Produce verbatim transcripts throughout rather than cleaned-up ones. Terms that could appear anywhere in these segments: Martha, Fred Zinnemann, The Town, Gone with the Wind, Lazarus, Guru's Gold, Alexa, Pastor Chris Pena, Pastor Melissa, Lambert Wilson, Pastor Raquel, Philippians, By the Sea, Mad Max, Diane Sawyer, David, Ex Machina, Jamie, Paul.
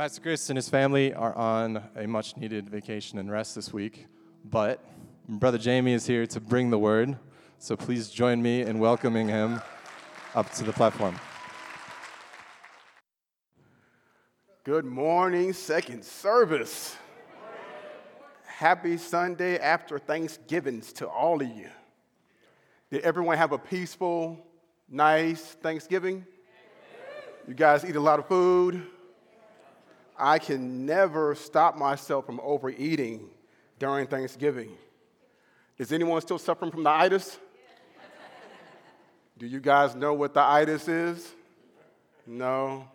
Pastor Chris and his family are on a much-needed vacation and rest this week, but Brother Jamie is here to bring the word, so please join me in welcoming him up to the platform. Good morning, second service. Happy Sunday after Thanksgivings to all of you. Did everyone have a peaceful, nice Thanksgiving? You guys eat a lot of food? I can never stop myself from overeating during Thanksgiving. Is anyone still suffering from the itis? Do you guys know what the itis is? No?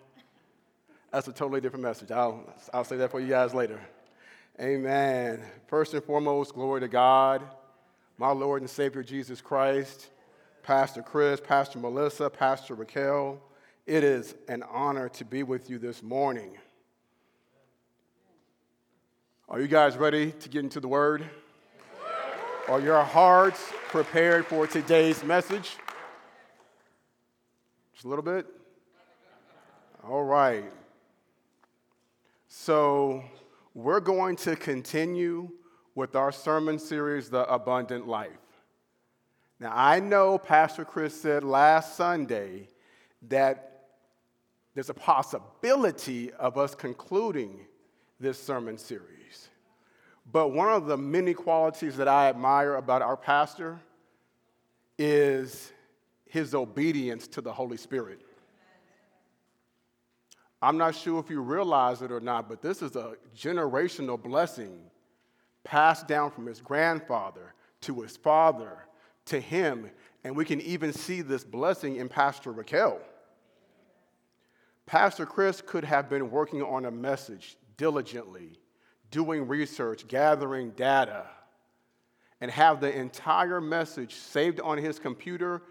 That's a totally different message. I'll, I'll say that for you guys later. Amen. First and foremost, glory to God, my Lord and Savior Jesus Christ, Pastor Chris, Pastor Melissa, Pastor Raquel. It is an honor to be with you this morning. Are you guys ready to get into the Word? Are your hearts prepared for today's message? Just a little bit? All right. So we're going to continue with our sermon series, The Abundant Life. Now, I know Pastor Chris said last Sunday that there's a possibility of us concluding this sermon series. But one of the many qualities that I admire about our pastor is his obedience to the Holy Spirit. I'm not sure if you realize it or not, but this is a generational blessing passed down from his grandfather to his father to him, and we can even see this blessing in Pastor Raquel. Pastor Chris could have been working on a message diligently, doing research, gathering data, and have the entire message saved on his computer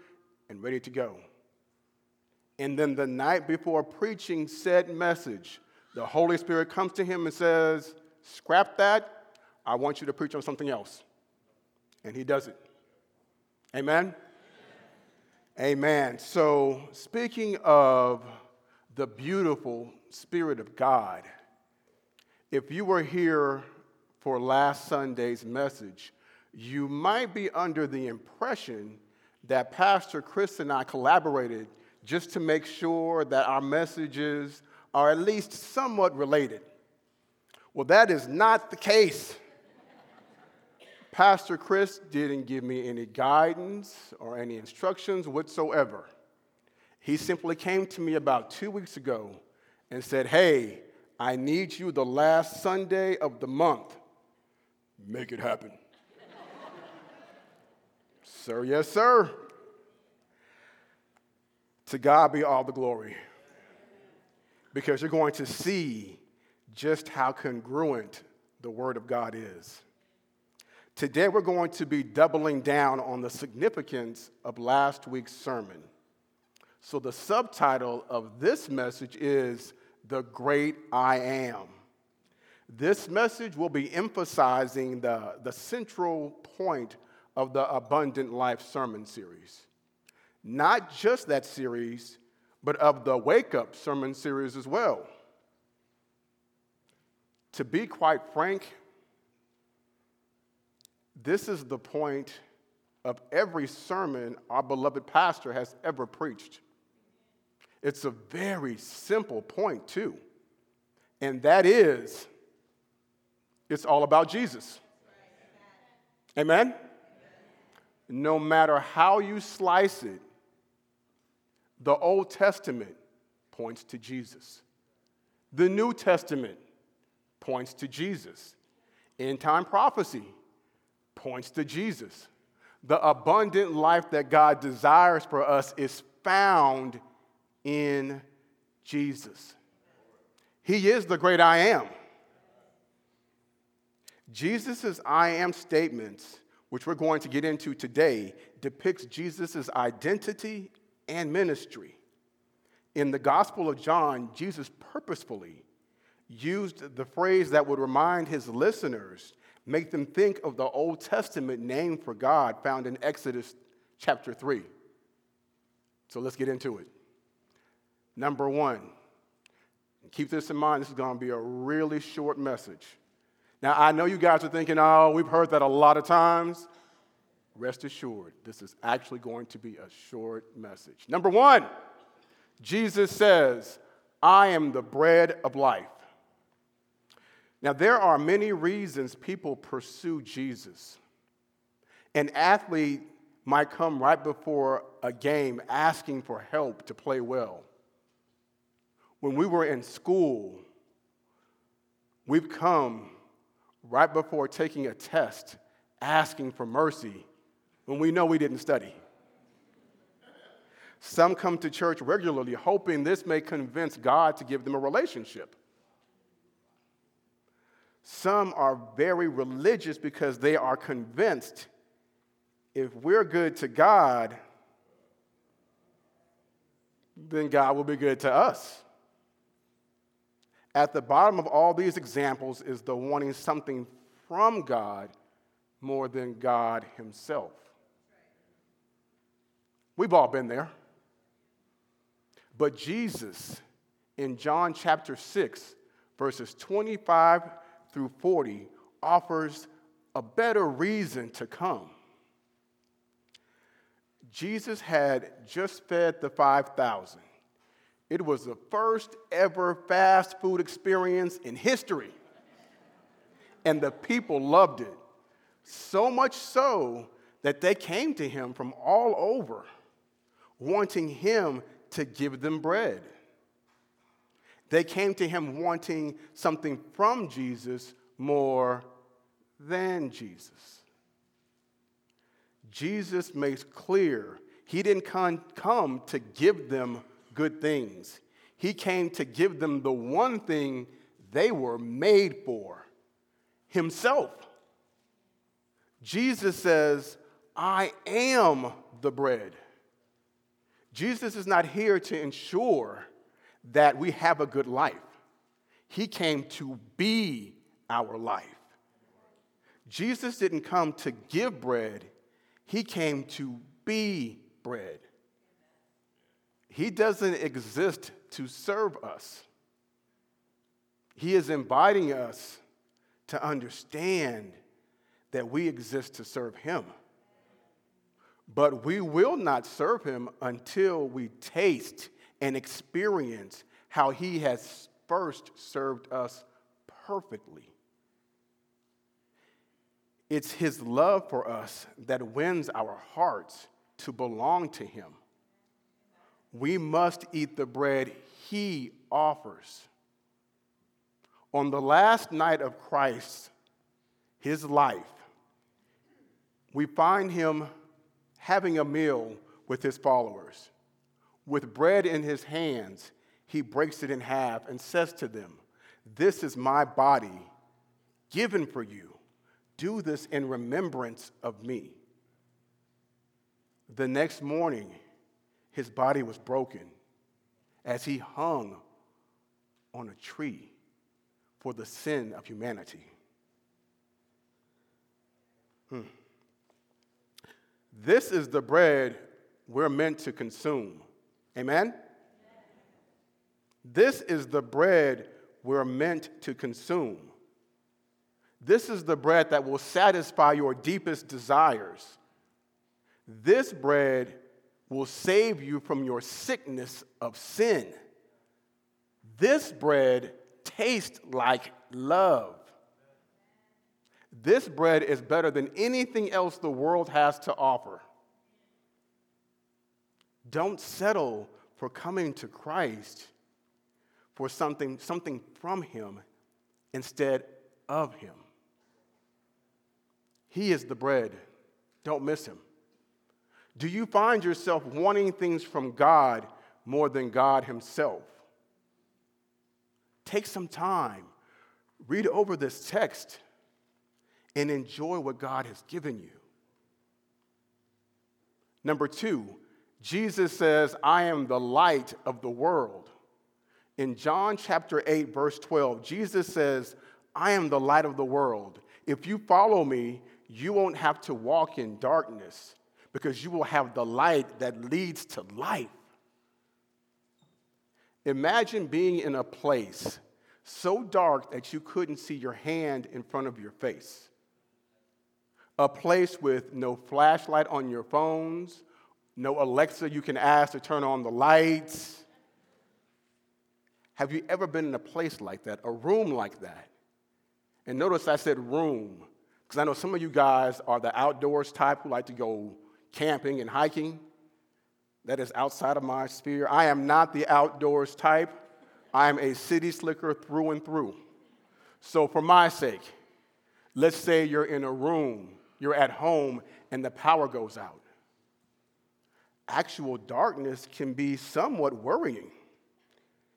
and ready to go. And then the night before preaching said message, the Holy Spirit comes to him and says, "Scrap that. I want you to preach on something else." And he does it. Amen? Amen. Amen. So speaking of the beautiful Spirit of God, if you were here for last Sunday's message, you might be under the impression that Pastor Chris and I collaborated just to make sure that our messages are at least somewhat related. Well, that is not the case. Pastor Chris didn't give me any guidance or any instructions whatsoever. He simply came to me about two weeks ago and said, "Hey, I need you the last Sunday of the month. Make it happen." Sir, yes, sir. To God be all the glory. Because you're going to see just how congruent the Word of God is. Today we're going to be doubling down on the significance of last week's sermon. So the subtitle of this message is The Great I Am. This message will be emphasizing the, the central point of the Abundant Life sermon series. Not just that series, but of the Wake Up sermon series as well. To be quite frank, this is the point of every sermon our beloved pastor has ever preached. It's a very simple point, too, and that is, it's all about Jesus. Amen? Amen? No matter how you slice it, the Old Testament points to Jesus. The New Testament points to Jesus. End-time prophecy points to Jesus. The abundant life that God desires for us is found in Jesus. He is the great I am. Jesus' I am statements, which we're going to get into today, depicts Jesus' identity and ministry. In the Gospel of John, Jesus purposefully used the phrase that would remind his listeners, make them think of the Old Testament name for God found in Exodus chapter three. So let's get into it. Number one, Keep this in mind. This is going to be a really short message. Now, I know you guys are thinking, oh, we've heard that a lot of times. Rest assured, this is actually going to be a short message. Number one, Jesus says, I am the bread of life. Now, there are many reasons people pursue Jesus. An athlete might come right before a game asking for help to play well. When we were in school, we've come right before taking a test asking for mercy when we know we didn't study. Some come to church regularly hoping this may convince God to give them a relationship. Some are very religious because they are convinced if we're good to God, then God will be good to us. At the bottom of all these examples is the wanting something from God more than God himself. We've all been there. But Jesus, in John chapter six, verses twenty-five through forty, offers a better reason to come. Jesus had just fed the five thousand. It was the first ever fast food experience in history. And the people loved it. So much so that they came to him from all over, wanting him to give them bread. They came to him wanting something from Jesus more than Jesus. Jesus makes clear he didn't con- come to give them good things. He came to give them the one thing they were made for, himself. Jesus says, I am the bread. Jesus is not here to ensure that we have a good life. He came to be our life. Jesus didn't come to give bread. He came to be bread. He doesn't exist to serve us. He is inviting us to understand that we exist to serve him. But we will not serve him until we taste and experience how he has first served us perfectly. It's his love for us that wins our hearts to belong to him. We must eat the bread he offers. On the last night of Christ, his life, we find him having a meal with his followers. With bread in his hands, he breaks it in half and says to them, this is my body given for you. Do this in remembrance of me. The next morning, his body was broken as he hung on a tree for the sin of humanity. Hmm. This is the bread we're meant to consume. Amen? Amen? This is the bread we're meant to consume. This is the bread that will satisfy your deepest desires. This bread will save you from your sickness of sin. This bread tastes like love. This bread is better than anything else the world has to offer. Don't settle for coming to Christ for something, something from him instead of him. He is the bread. Don't miss him. Do you find yourself wanting things from God more than God himself? Take some time. Read over this text and enjoy what God has given you. Number two, Jesus says, I am the light of the world. In John chapter eight, verse twelve, Jesus says, I am the light of the world. If you follow me, you won't have to walk in darkness because you will have the light that leads to life. Imagine being in a place so dark that you couldn't see your hand in front of your face. A place with no flashlight on your phones, no Alexa you can ask to turn on the lights. Have you ever been in a place like that, a room like that? And notice I said room, because I know some of you guys are the outdoors type who like to go camping and hiking. That is outside of my sphere. I am not the outdoors type. I am a city slicker through and through. So for my sake, let's say you're in a room, you're at home, and the power goes out. Actual darkness can be somewhat worrying.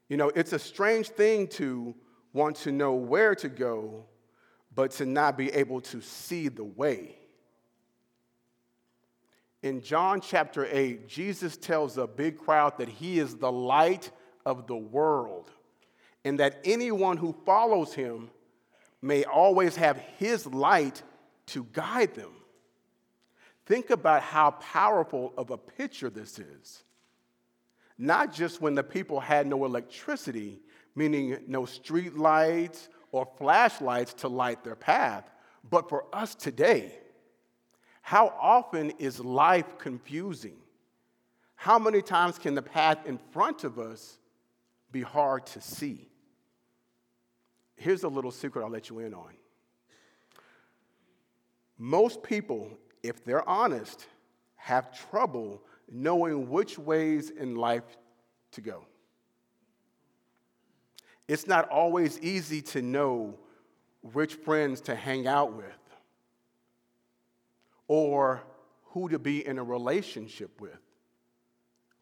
You know, it's a strange thing to want to know where to go, but to not be able to see the way. In John chapter eight, Jesus tells a big crowd that he is the light of the world, and that anyone who follows him may always have his light to guide them. Think about how powerful of a picture this is. Not just when the people had no electricity, meaning no street lights or flashlights to light their path, but for us today. How often is life confusing? How many times can the path in front of us be hard to see? Here's a little secret I'll let you in on. Most people, if they're honest, have trouble knowing which ways in life to go. It's not always easy to know which friends to hang out with or who to be in a relationship with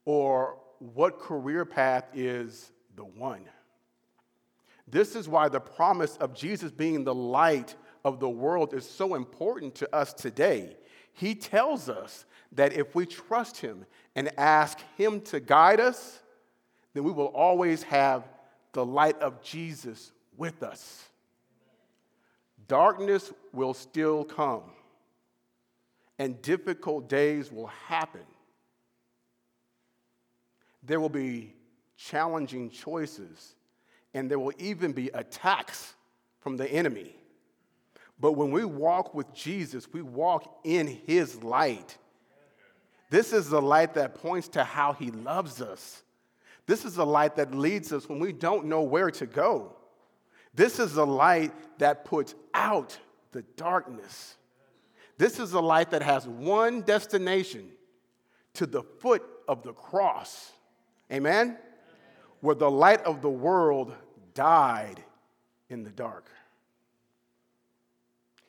or what career path is the one. This is why the promise of Jesus being the light of the world is so important to us today. He tells us that if we trust him and ask him to guide us, then we will always have the light of Jesus with us. Darkness will still come, and difficult days will happen. There will be challenging choices, and there will even be attacks from the enemy. But when we walk with Jesus, we walk in his light. This is the light that points to how he loves us. This is the light that leads us when we don't know where to go. This is the light that puts out the darkness. This is the light that has one destination, to the foot of the cross. Amen? Amen. Where the light of the world died in the dark.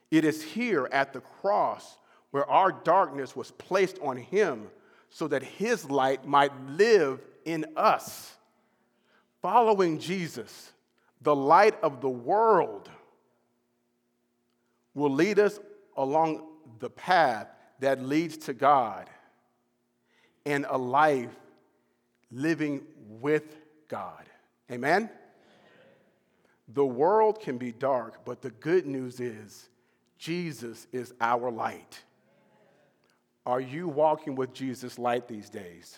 It is here at the cross where our darkness was placed on him so that his light might live in us. Following Jesus, the light of the world, will lead us along the path that leads to God and a life living with God. Amen? Amen. The world can be dark, but the good news is Jesus is our light. Are you walking with Jesus' light these days?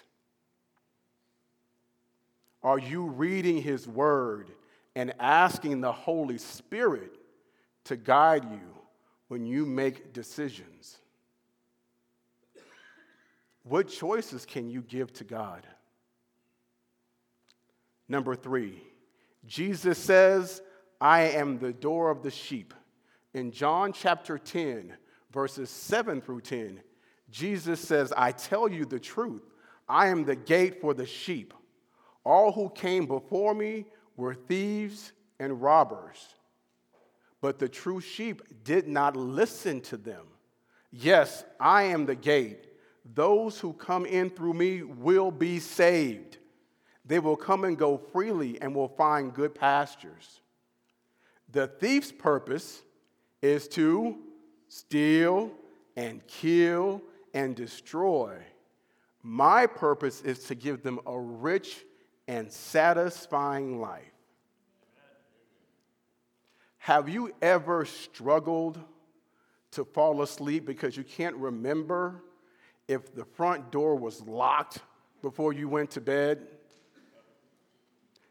Are you reading his word and asking the Holy Spirit to guide you when you make decisions? What choices can you give to God? Number three, Jesus says, I am the door of the sheep. In John chapter ten, verses seven through ten, Jesus says, I tell you the truth, I am the gate for the sheep. All who came before me were thieves and robbers, but the true sheep did not listen to them. Yes, I am the gate. Those who come in through me will be saved. They will come and go freely and will find good pastures. The thief's purpose is to steal and kill and destroy. My purpose is to give them a rich and satisfying life. Have you ever struggled to fall asleep because you can't remember if the front door was locked before you went to bed?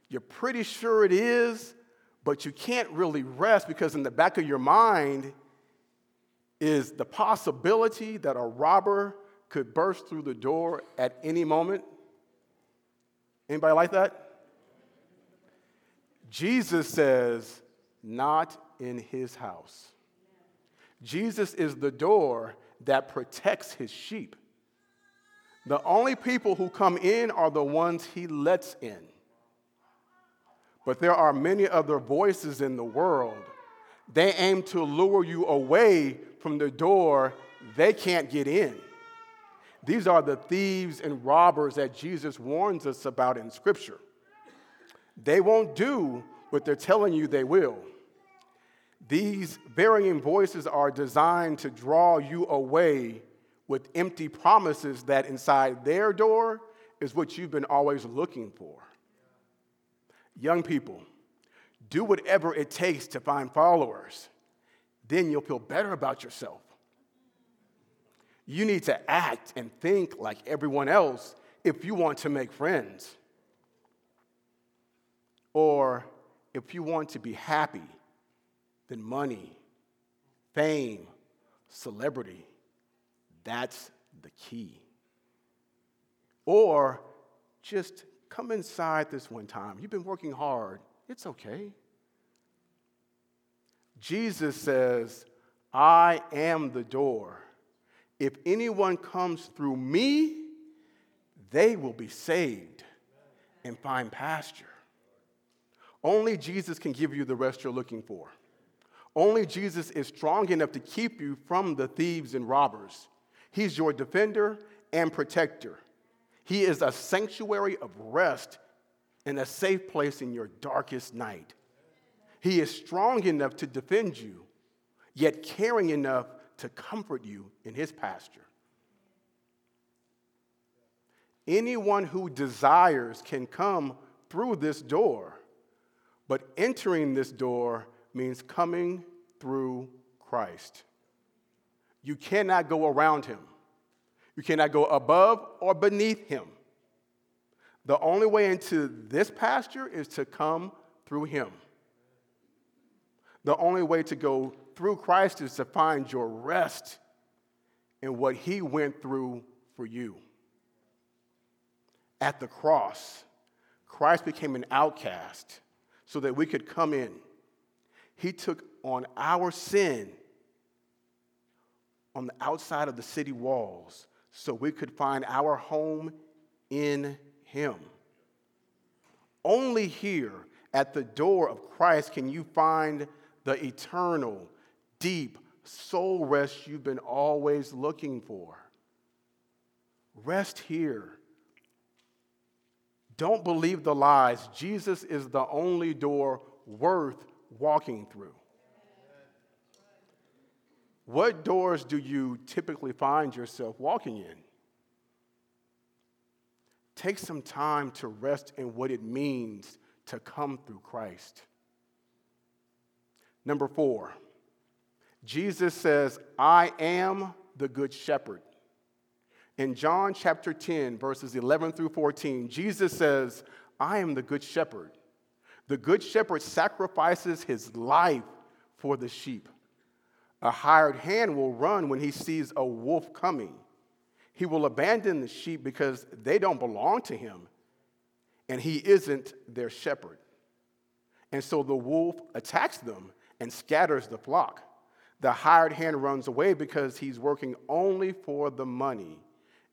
You're pretty sure it is, but you can't really rest because in the back of your mind is the possibility that a robber could burst through the door at any moment. Anybody like that? Jesus says, not in his house. Jesus is the door that protects his sheep. The only people who come in are the ones he lets in. But there are many other voices in the world. They aim to lure you away from the door they can't get in. These are the thieves and robbers that Jesus warns us about in Scripture. They won't do what they're telling you they will. These varying voices are designed to draw you away with empty promises that inside their door is what you've been always looking for. Young people, do whatever it takes to find followers. Then you'll feel better about yourself. You need to act and think like everyone else if you want to make friends. Or if you want to be happy, then money, fame, celebrity, that's the key. Or just come inside this one time. You've been working hard. It's okay. Jesus says, I am the door. If anyone comes through me, they will be saved and find pasture. Only Jesus can give you the rest you're looking for. Only Jesus is strong enough to keep you from the thieves and robbers. He's your defender and protector. He is a sanctuary of rest and a safe place in your darkest night. He is strong enough to defend you, yet caring enough to comfort you in his pasture. Anyone who desires can come through this door, but entering this door means coming through Christ. You cannot go around him. You cannot go above or beneath him. The only way into this pasture is to come through him. The only way to go through Christ is to find your rest in what he went through for you. At the cross, Christ became an outcast so that we could come in. He took on our sin on the outside of the city walls so we could find our home in him. Only here at the door of Christ can you find the eternal, deep soul rest you've been always looking for. Rest here. Don't believe the lies. Jesus is the only door worth walking through. What doors do you typically find yourself walking in? Take some time to rest in what it means to come through Christ. Number four, Jesus says, I am the good shepherd. In John chapter ten, verses eleven through fourteen, Jesus says, I am the good shepherd. The good shepherd sacrifices his life for the sheep. A hired hand will run when he sees a wolf coming. He will abandon the sheep because they don't belong to him, and he isn't their shepherd. And so the wolf attacks them and scatters the flock. The hired hand runs away because he's working only for the money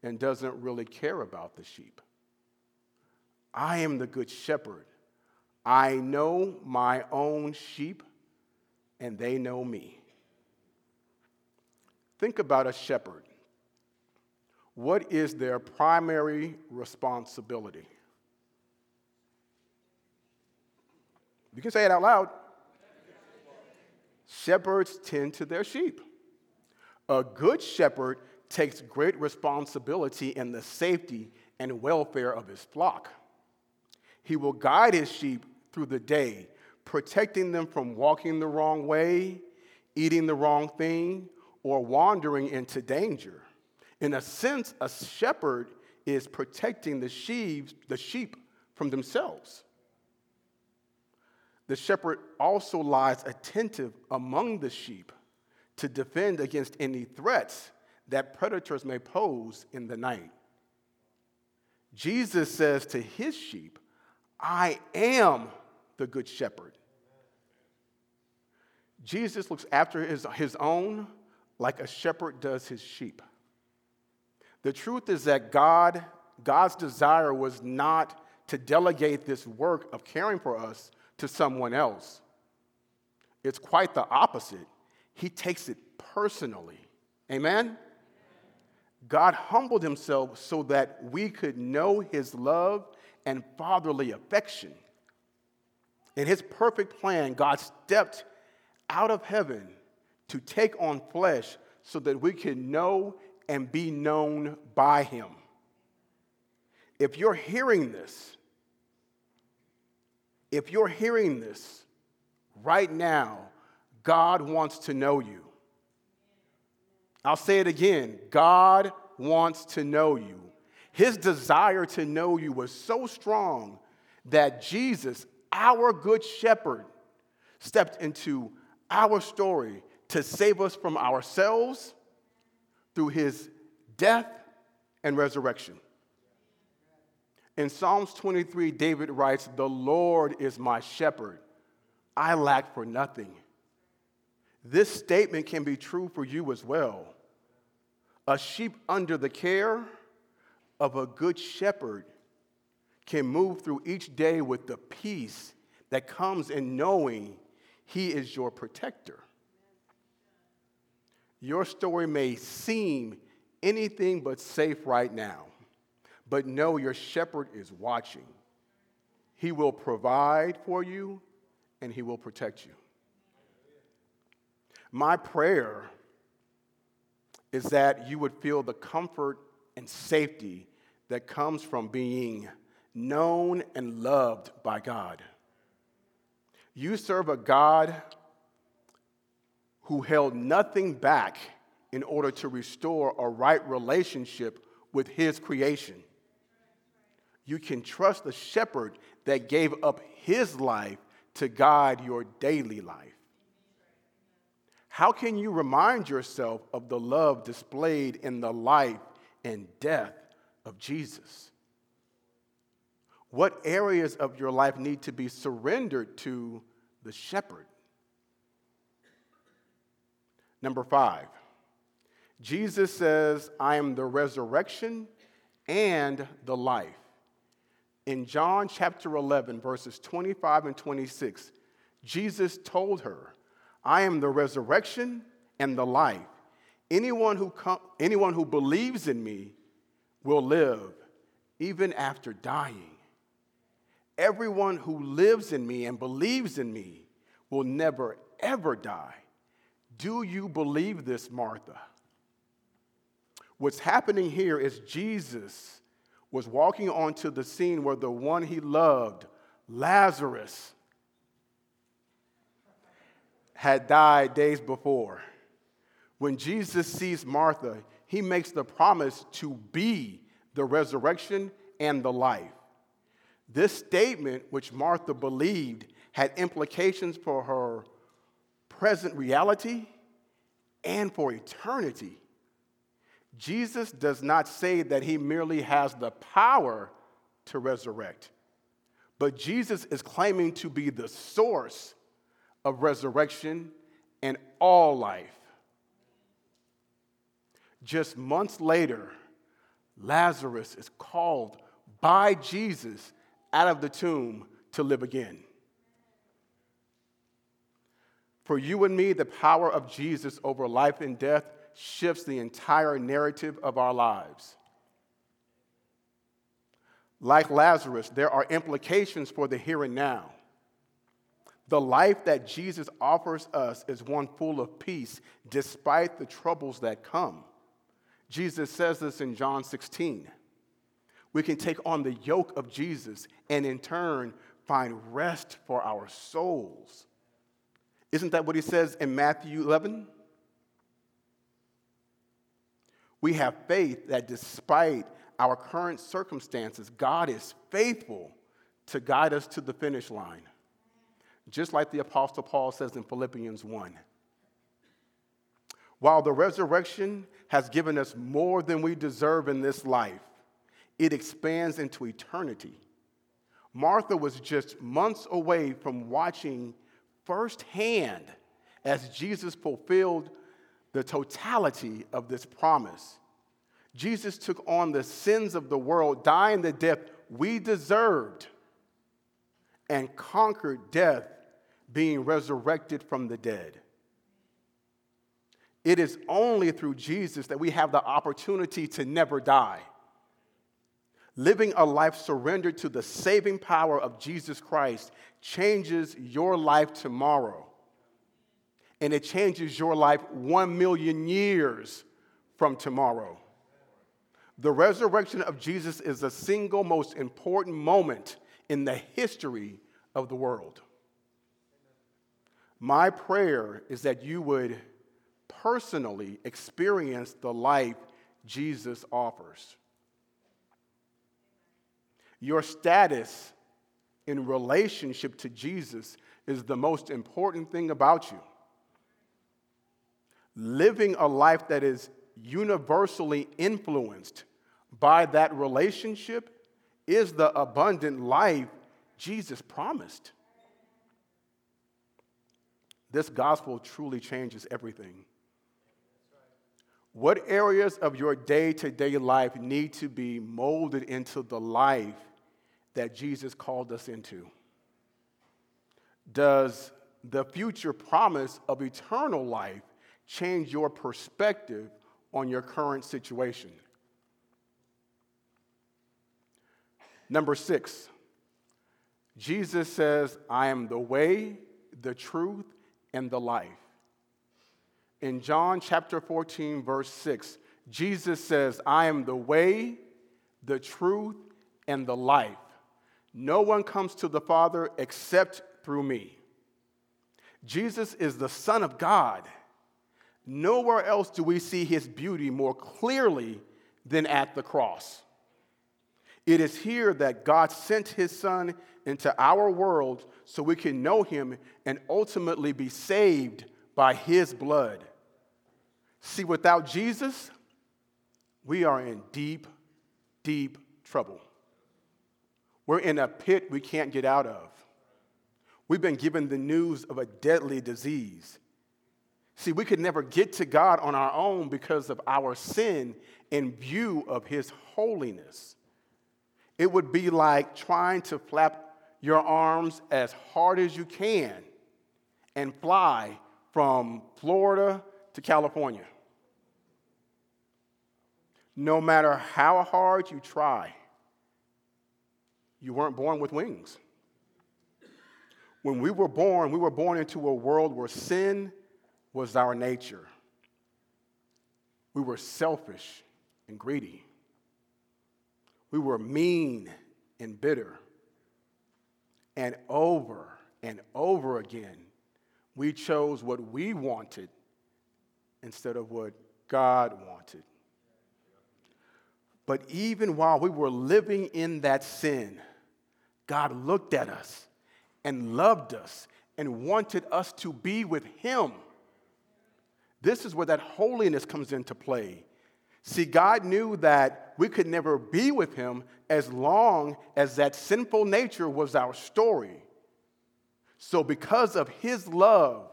and doesn't really care about the sheep. I am the good shepherd. I know my own sheep, and they know me. Think about a shepherd. What is their primary responsibility? You can say it out loud. Shepherds tend to their sheep. A good shepherd takes great responsibility in the safety and welfare of his flock. He will guide his sheep through the day, protecting them from walking the wrong way, eating the wrong thing, or wandering into danger. In a sense, a shepherd is protecting the sheep, the sheep from themselves. The shepherd also lies attentive among the sheep to defend against any threats that predators may pose in the night. Jesus says to his sheep, I am the good shepherd. Jesus looks after his, his own like a shepherd does his sheep. The truth is that God, God's desire was not to delegate this work of caring for us to someone else. It's quite the opposite. He takes it personally. Amen? God humbled himself so that we could know his love and fatherly affection. In his perfect plan, God stepped out of heaven to take on flesh so that we could know and be known by him. If you're hearing this, if you're hearing this right now, God wants to know you. I'll say it again. God wants to know you. His desire to know you was so strong that Jesus, our good shepherd, stepped into our story to save us from ourselves through his death and resurrection. In Psalms twenty-three, David writes, "The Lord is my shepherd. I lack for nothing." This statement can be true for you as well. A sheep under the care of a good shepherd can move through each day with the peace that comes in knowing he is your protector. Your story may seem anything but safe right now, but know your shepherd is watching. He will provide for you, and he will protect you. My prayer is that you would feel the comfort and safety that comes from being known and loved by God. You serve a God who held nothing back in order to restore a right relationship with his creation. You can trust the shepherd that gave up his life to guide your daily life. How can you remind yourself of the love displayed in the life and death of Jesus? What areas of your life need to be surrendered to the shepherd? Number five, Jesus says, I am the resurrection and the life. In John chapter eleven, verses twenty-five and twenty-six, Jesus told her, I am the resurrection and the life. Anyone who com- anyone who believes in me will live even after dying. Everyone who lives in me and believes in me will never, ever die. Do you believe this, Martha? What's happening here is Jesus was walking onto the scene where the one he loved, Lazarus, had died days before. When Jesus sees Martha, he makes the promise to be the resurrection and the life. This statement, which Martha believed, had implications for her present reality and for eternity. Jesus does not say that he merely has the power to resurrect, but Jesus is claiming to be the source of resurrection and all life. Just months later, Lazarus is called by Jesus out of the tomb to live again. For you and me, the power of Jesus over life and death shifts the entire narrative of our lives. Like Lazarus, there are implications for the here and now. The life that Jesus offers us is one full of peace despite the troubles that come. Jesus says this in John sixteen. We can take on the yoke of Jesus and in turn find rest for our souls. Isn't that what he says in Matthew eleven? We have faith that despite our current circumstances, God is faithful to guide us to the finish line. just like the Apostle Paul says in Philippians one. While the resurrection has given us more than we deserve in this life, it expands into eternity. Martha was just months away from watching firsthand as Jesus fulfilled the totality of this promise. Jesus took on the sins of the world, dying the death we deserved, and conquered death, being resurrected from the dead. It is only through Jesus that we have the opportunity to never die. Living a life surrendered to the saving power of Jesus Christ changes your life tomorrow. And it changes your life one million years from tomorrow. The resurrection of Jesus is the single most important moment in the history of the world. My prayer is that you would personally experience the life Jesus offers. Your status in relationship to Jesus is the most important thing about you. Living a life that is universally influenced by that relationship is the abundant life Jesus promised. This gospel truly changes everything. What areas of your day-to-day life need to be molded into the life that Jesus called us into? Does the future promise of eternal life change your perspective on your current situation? Number six, Jesus says, I am the way, the truth, and the life. In John chapter fourteen, verse six, Jesus says, I am the way, the truth, and the life. No one comes to the Father except through me. Jesus is the Son of God. Nowhere else do we see his beauty more clearly than at the cross. It is here that God sent his Son into our world so we can know him and ultimately be saved by his blood. See, without Jesus, we are in deep, deep trouble. We're in a pit we can't get out of. We've been given the news of a deadly disease. See, we could never get to God on our own because of our sin in view of his holiness. It would be like trying to flap your arms as hard as you can and fly from Florida to California. No matter how hard you try, you weren't born with wings. When we were born, we were born into a world where sin was our nature. We were selfish and greedy. We were mean and bitter. And over and over again, we chose what we wanted instead of what God wanted. But even while we were living in that sin, God looked at us and loved us and wanted us to be with him. This is where that holiness comes into play. See, God knew that we could never be with him as long as that sinful nature was our story. So because of his love,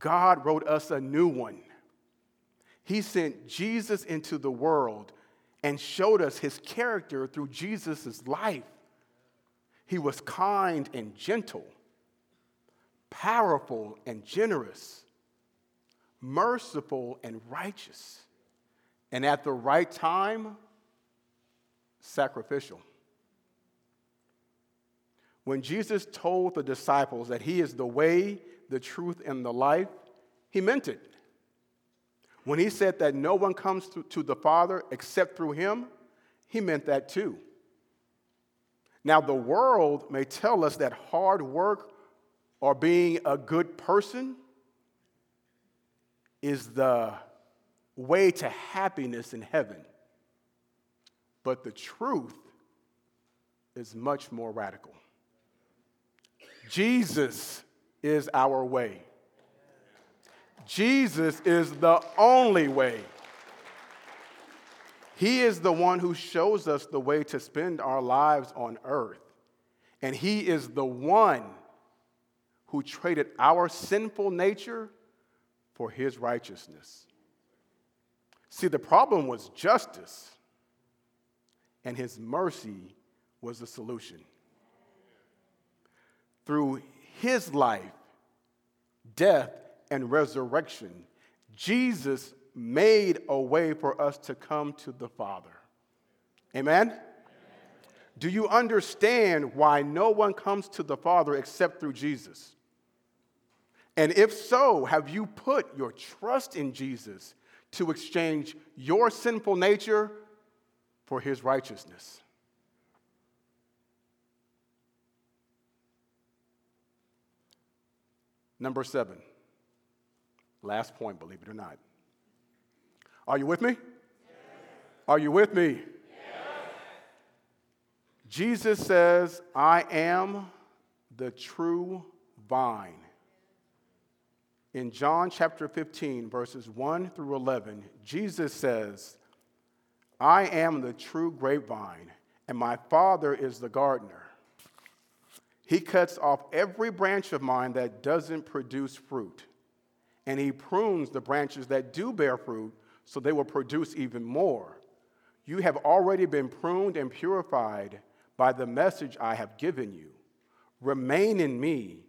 God wrote us a new one. He sent Jesus into the world and showed us his character through Jesus' life. He was kind and gentle, powerful and generous, merciful and righteous, and at the right time, sacrificial. When Jesus told the disciples that he is the way, the truth, and the life, he meant it. When he said that no one comes to the Father except through him, he meant that too. Now, the world may tell us that hard work or being a good person is the way to happiness in heaven. But the truth is much more radical. Jesus is our way. Jesus is the only way. He is the one who shows us the way to spend our lives on earth. And he is the one who traded our sinful nature for his righteousness. See, the problem was justice, and his mercy was the solution. Through his life, death, and resurrection, Jesus made a way for us to come to the Father. Amen? Amen? Do you understand why no one comes to the Father except through Jesus? And if so, have you put your trust in Jesus to exchange your sinful nature for his righteousness? Number seven. Last point, believe it or not. Are you with me? Yes. Are you with me? Yes. Jesus says, I am the true vine. In John chapter fifteen, verses one through eleven, Jesus says, I am the true grapevine, and my Father is the gardener. He cuts off every branch of mine that doesn't produce fruit. And he prunes the branches that do bear fruit so they will produce even more. You have already been pruned and purified by the message I have given you. Remain in me,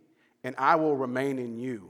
and I will remain in you.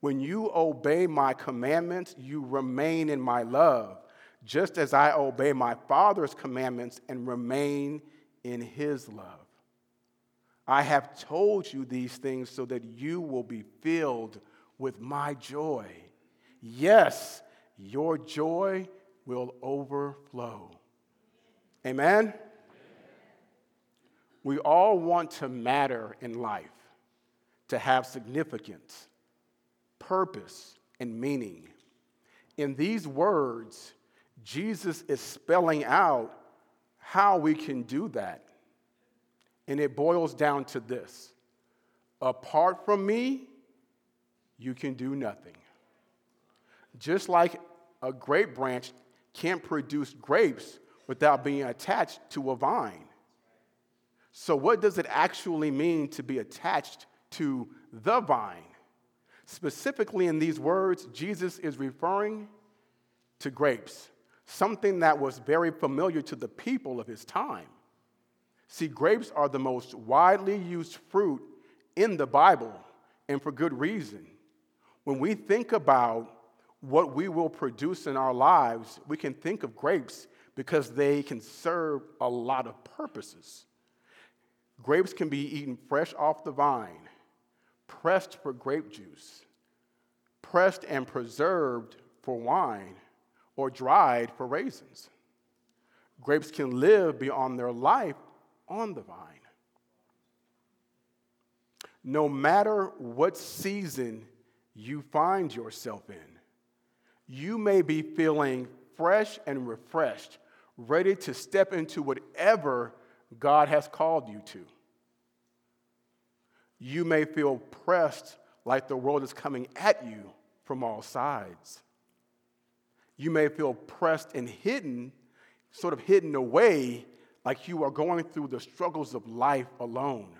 When you obey my commandments, you remain in my love, just as I obey my Father's commandments and remain in his love. I have told you these things so that you will be filled with my joy. Yes, your joy will overflow. Amen? Amen? We all want to matter in life, to have significance, purpose, and meaning. In these words, Jesus is spelling out how we can do that. And it boils down to this: apart from me, you can do nothing. Just like a grape branch can't produce grapes without being attached to a vine. So what does it actually mean to be attached to the vine? Specifically in these words, Jesus is referring to grapes, something that was very familiar to the people of his time. See, grapes are the most widely used fruit in the Bible, and for good reason. When we think about what we will produce in our lives, we can think of grapes because they can serve a lot of purposes. Grapes can be eaten fresh off the vine, pressed for grape juice, pressed and preserved for wine, or dried for raisins. Grapes can live beyond their life on the vine. No matter what season you find yourself in, you may be feeling fresh and refreshed, ready to step into whatever God has called you to. You may feel pressed like the world is coming at you from all sides. You may feel pressed and hidden, sort of hidden away, like you are going through the struggles of life alone.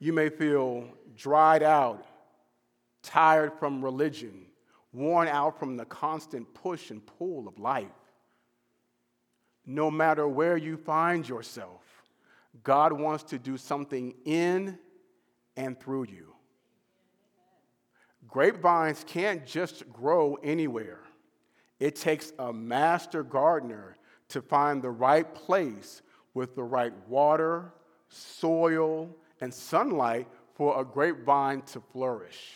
You may feel dried out, tired from religion, worn out from the constant push and pull of life. No matter where you find yourself, God wants to do something in and through you. Grapevines can't just grow anywhere. It takes a master gardener to find the right place with the right water, soil, and sunlight for a grapevine to flourish.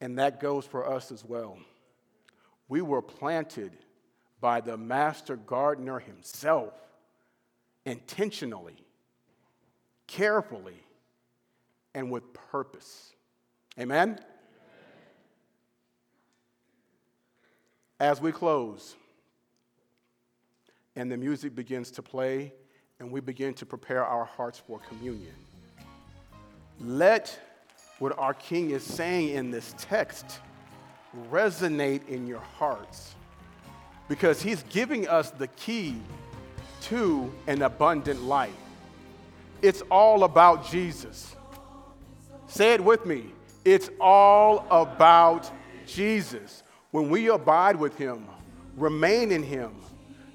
And that goes for us as well. We were planted by the master gardener himself, intentionally, carefully, and with purpose. Amen? Amen? As we close, and the music begins to play, and we begin to prepare our hearts for communion, let what our King is saying in this text resonate in your hearts, because he's giving us the key to an abundant life. It's all about Jesus. Say it with me. It's all about Jesus. When we abide with him, remain in him,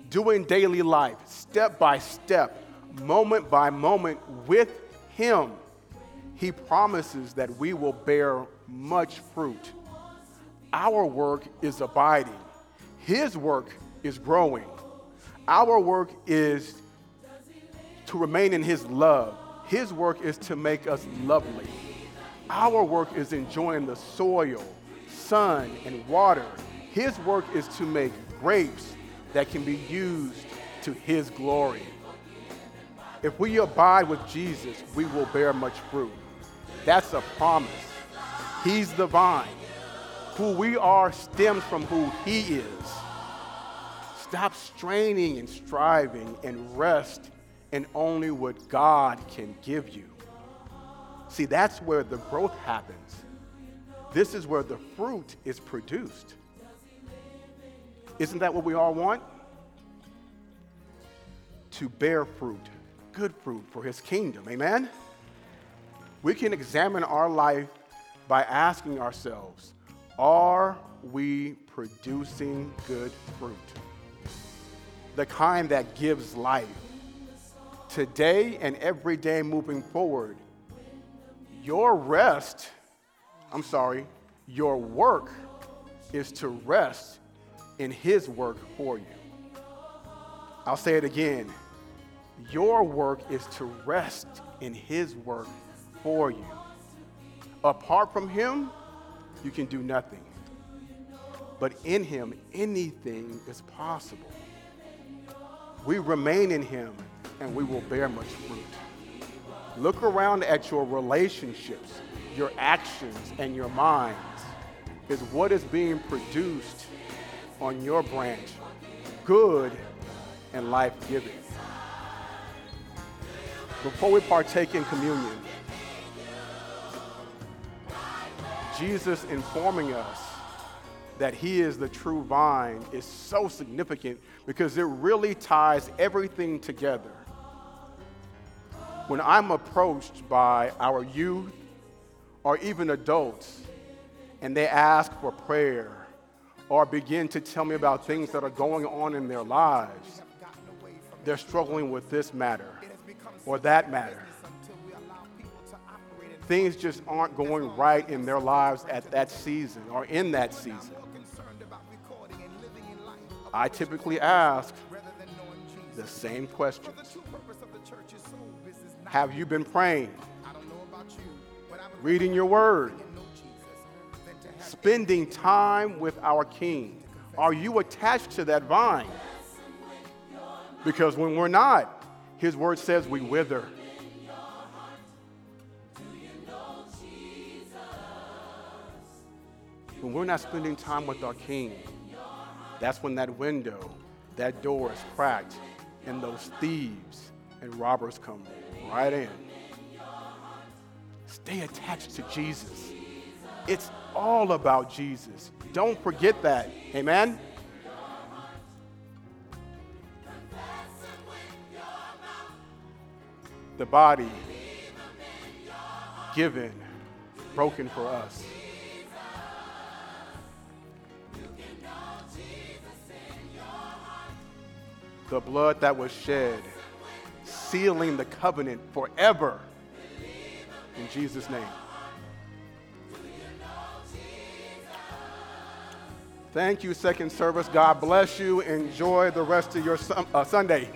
doing daily life, step by step, moment by moment with him, he promises that we will bear much fruit. Our work is abiding. His work is growing. Our work is to remain in his love. His work is to make us lovely. Our work is enjoying the soil, sun, and water. His work is to make grapes that can be used to his glory. If we abide with Jesus, we will bear much fruit. That's a promise. He's the vine. Who we are stems from who he is. Stop straining and striving and rest in only what God can give you. See, that's where the growth happens. This is where the fruit is produced. Isn't that what we all want? To bear fruit, good fruit for his kingdom, amen? We can examine our life by asking ourselves, are we producing good fruit? The kind that gives life. Today and every day moving forward, your rest, I'm sorry, your work is to rest in his work for you. I'll say it again. Your work is to rest in his work for you. Apart from him, you can do nothing. But in him, anything is possible. We remain in him, and we will bear much fruit. Look around at your relationships, your actions, and your minds. Is what is being produced on your branch good and life-giving? Before we partake in communion, Jesus informing us that he is the true vine is so significant because it really ties everything together. When I'm approached by our youth or even adults and they ask for prayer or begin to tell me about things that are going on in their lives, they're struggling with this matter or that matter. Things just aren't going right in their lives at that season or in that season. I typically ask the same questions. Have you been praying? Reading your word? Spending time with our King? Are you attached to that vine? Because when we're not, his word says we wither. When we're not spending time with our King, that's when that window, that door is cracked, and those thieves and robbers come right in. Stay attached to Jesus. It's all about Jesus. Don't forget that. Amen? The body given, broken for us. The blood that was shed, sealing the covenant forever. In Jesus' name. Thank you, Second Service. God bless you. Enjoy the rest of your uh, Sunday.